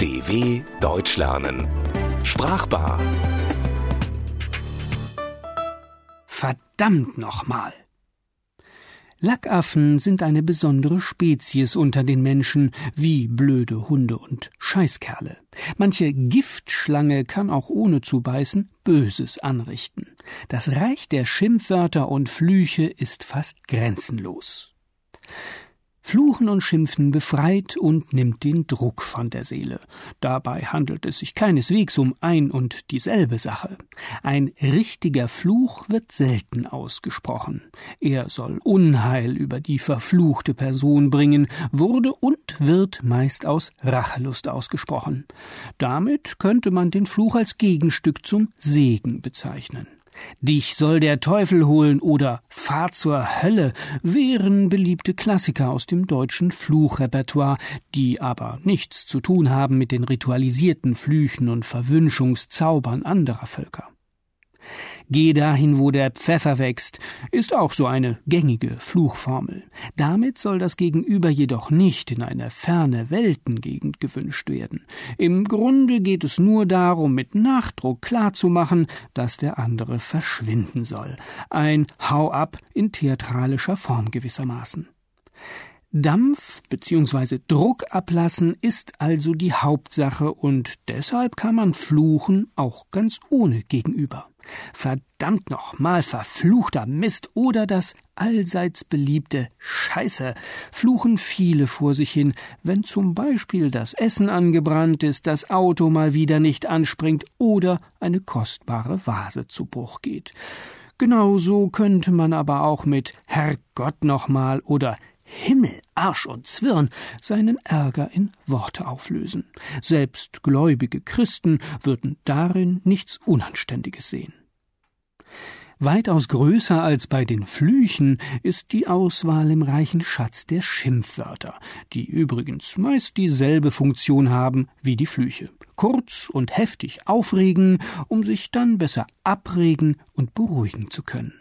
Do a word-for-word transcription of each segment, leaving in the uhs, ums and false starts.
D W Deutsch lernen. Sprachbar. Verdammt nochmal! Lackaffen sind eine besondere Spezies unter den Menschen, wie blöde Hunde und Scheißkerle. Manche Giftschlange kann auch ohne zu beißen Böses anrichten. Das Reich der Schimpfwörter und Flüche ist fast grenzenlos. Fluchen und Schimpfen befreit und nimmt den Druck von der Seele. Dabei handelt es sich keineswegs um ein und dieselbe Sache. Ein richtiger Fluch wird selten ausgesprochen. Er soll Unheil über die verfluchte Person bringen, wurde und wird meist aus Rachelust ausgesprochen. Damit könnte man den Fluch als Gegenstück zum Segen bezeichnen. »Dich soll der Teufel holen« oder »Fahr zur Hölle« wären beliebte Klassiker aus dem deutschen Fluchrepertoire, die aber nichts zu tun haben mit den ritualisierten Flüchen und Verwünschungszaubern anderer Völker. »Geh dahin, wo der Pfeffer wächst« ist auch so eine gängige Fluchformel. Damit soll das Gegenüber jedoch nicht in eine ferne Weltengegend gewünscht werden. Im Grunde geht es nur darum, mit Nachdruck klarzumachen, dass der andere verschwinden soll. Ein Hau ab in theatralischer Form gewissermaßen. Dampf bzw. Druck ablassen ist also die Hauptsache und deshalb kann man fluchen auch ganz ohne Gegenüber. Verdammt nochmal, verfluchter Mist oder das allseits beliebte Scheiße fluchen viele vor sich hin, wenn zum Beispiel das Essen angebrannt ist, das Auto mal wieder nicht anspringt oder eine kostbare Vase zu Bruch geht. Genauso könnte man aber auch mit Herrgott nochmal oder Himmel, Arsch und Zwirn seinen Ärger in Worte auflösen. Selbst gläubige Christen würden darin nichts Unanständiges sehen. Weitaus größer als bei den Flüchen ist die Auswahl im reichen Schatz der Schimpfwörter, die übrigens meist dieselbe Funktion haben wie die Flüche. Kurz und heftig aufregen, um sich dann besser abregen und beruhigen zu können.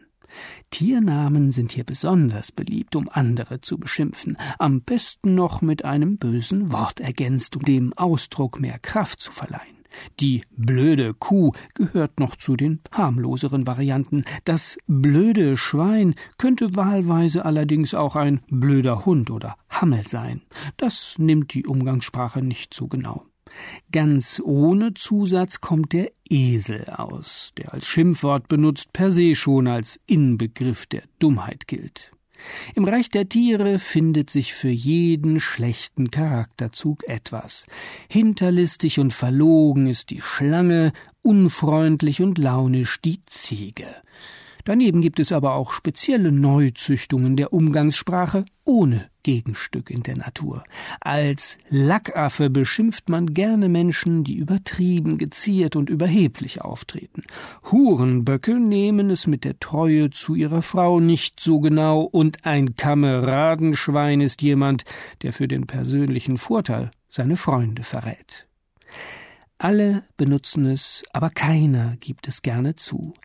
Tiernamen sind hier besonders beliebt, um andere zu beschimpfen, am besten noch mit einem bösen Wort ergänzt, um dem Ausdruck mehr Kraft zu verleihen. Die blöde Kuh gehört noch zu den harmloseren Varianten. Das blöde Schwein könnte wahlweise allerdings auch ein blöder Hund oder Hammel sein. Das nimmt die Umgangssprache nicht so genau. Ganz ohne Zusatz kommt der Esel aus, der als Schimpfwort benutzt per se schon als Inbegriff der Dummheit gilt. Im Reich der Tiere findet sich für jeden schlechten Charakterzug etwas. Hinterlistig und verlogen ist die Schlange, unfreundlich und launisch die Ziege. Daneben gibt es aber auch spezielle Neuzüchtungen der Umgangssprache ohne Gegenstück in der Natur. Als Lackaffe beschimpft man gerne Menschen, die übertrieben, geziert und überheblich auftreten. Hurenböcke nehmen es mit der Treue zu ihrer Frau nicht so genau und ein Kameradenschwein ist jemand, der für den persönlichen Vorteil seine Freunde verrät. Alle benutzen es, aber keiner gibt es gerne zu.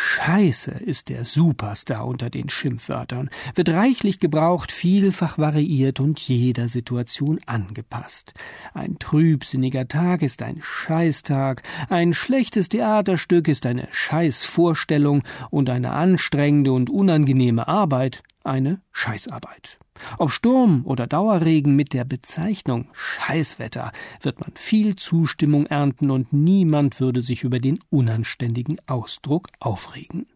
Scheiße ist der Superstar unter den Schimpfwörtern, wird reichlich gebraucht, vielfach variiert und jeder Situation angepasst. Ein trübsinniger Tag ist ein Scheißtag, ein schlechtes Theaterstück ist eine Scheißvorstellung und eine anstrengende und unangenehme Arbeit eine Scheißarbeit. Ob Sturm oder Dauerregen, mit der Bezeichnung Scheißwetter wird man viel Zustimmung ernten und niemand würde sich über den unanständigen Ausdruck aufregen.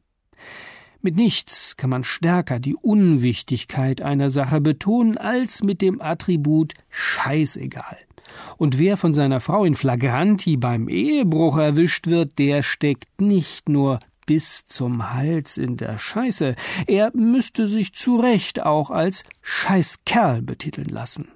Mit nichts kann man stärker die Unwichtigkeit einer Sache betonen als mit dem Attribut scheißegal. Und wer von seiner Frau in Flagranti beim Ehebruch erwischt wird, der steckt nicht nur bis zum Hals in der Scheiße. Er müsste sich zu Recht auch als Scheißkerl betiteln lassen.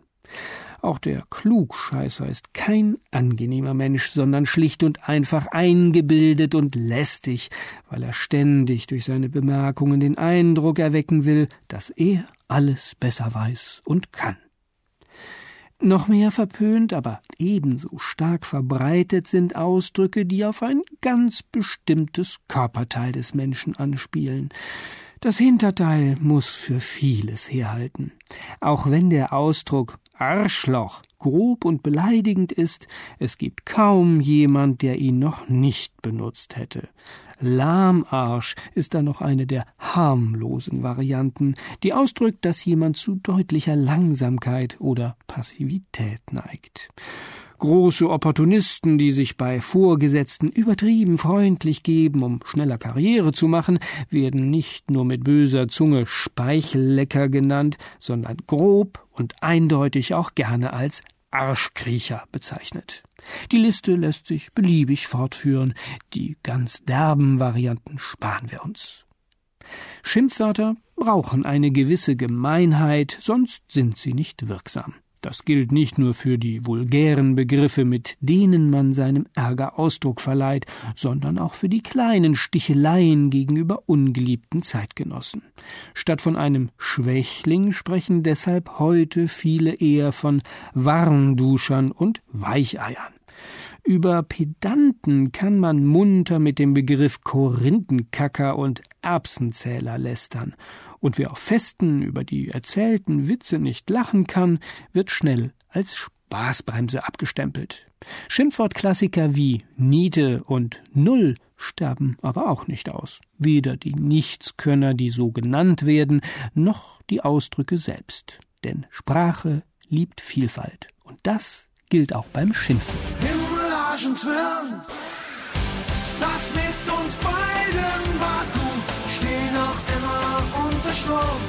Auch der Klugscheißer ist kein angenehmer Mensch, sondern schlicht und einfach eingebildet und lästig, weil er ständig durch seine Bemerkungen den Eindruck erwecken will, dass er alles besser weiß und kann. Noch mehr verpönt, aber ebenso stark verbreitet sind Ausdrücke, die auf ein ganz bestimmtes Körperteil des Menschen anspielen. Das Hinterteil muss für vieles herhalten. Auch wenn der Ausdruck Arschloch grob und beleidigend ist, es gibt kaum jemand, der ihn noch nicht benutzt hätte. Lahmarsch ist dann noch eine der harmlosen Varianten, die ausdrückt, dass jemand zu deutlicher Langsamkeit oder Passivität neigt. Große Opportunisten, die sich bei Vorgesetzten übertrieben freundlich geben, um schneller Karriere zu machen, werden nicht nur mit böser Zunge Speichellecker genannt, sondern grob und eindeutig auch gerne als Arschkriecher bezeichnet. Die Liste lässt sich beliebig fortführen. Die ganz derben Varianten sparen wir uns. Schimpfwörter brauchen eine gewisse Gemeinheit, sonst sind sie nicht wirksam. Das gilt nicht nur für die vulgären Begriffe, mit denen man seinem Ärger Ausdruck verleiht, sondern auch für die kleinen Sticheleien gegenüber ungeliebten Zeitgenossen. Statt von einem Schwächling sprechen deshalb heute viele eher von Warmduschern und Weicheiern. Über Pedanten kann man munter mit dem Begriff Korinthenkacker und Erbsenzähler lästern. Und wer auf Festen über die erzählten Witze nicht lachen kann, wird schnell als Spaßbremse abgestempelt. Schimpfwortklassiker wie Niete und Null sterben aber auch nicht aus. Weder die Nichtskönner, die so genannt werden, noch die Ausdrücke selbst. Denn Sprache liebt Vielfalt. Und das gilt auch beim Schimpfen. Himmel, Arsch und Zwirn, das mit uns beiden war gut, steh noch immer unter Strom.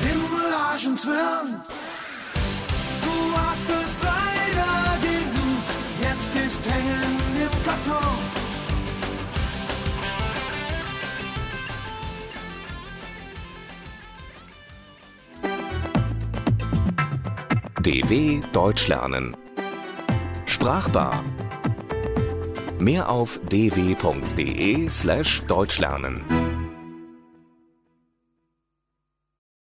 Himmel, Arsch und Zwirn, du hattest leider den Mut, jetzt ist hängen im Karton. D W Deutsch lernen. Sprachbar. Mehr auf d w punkt d e slash deutschlernen.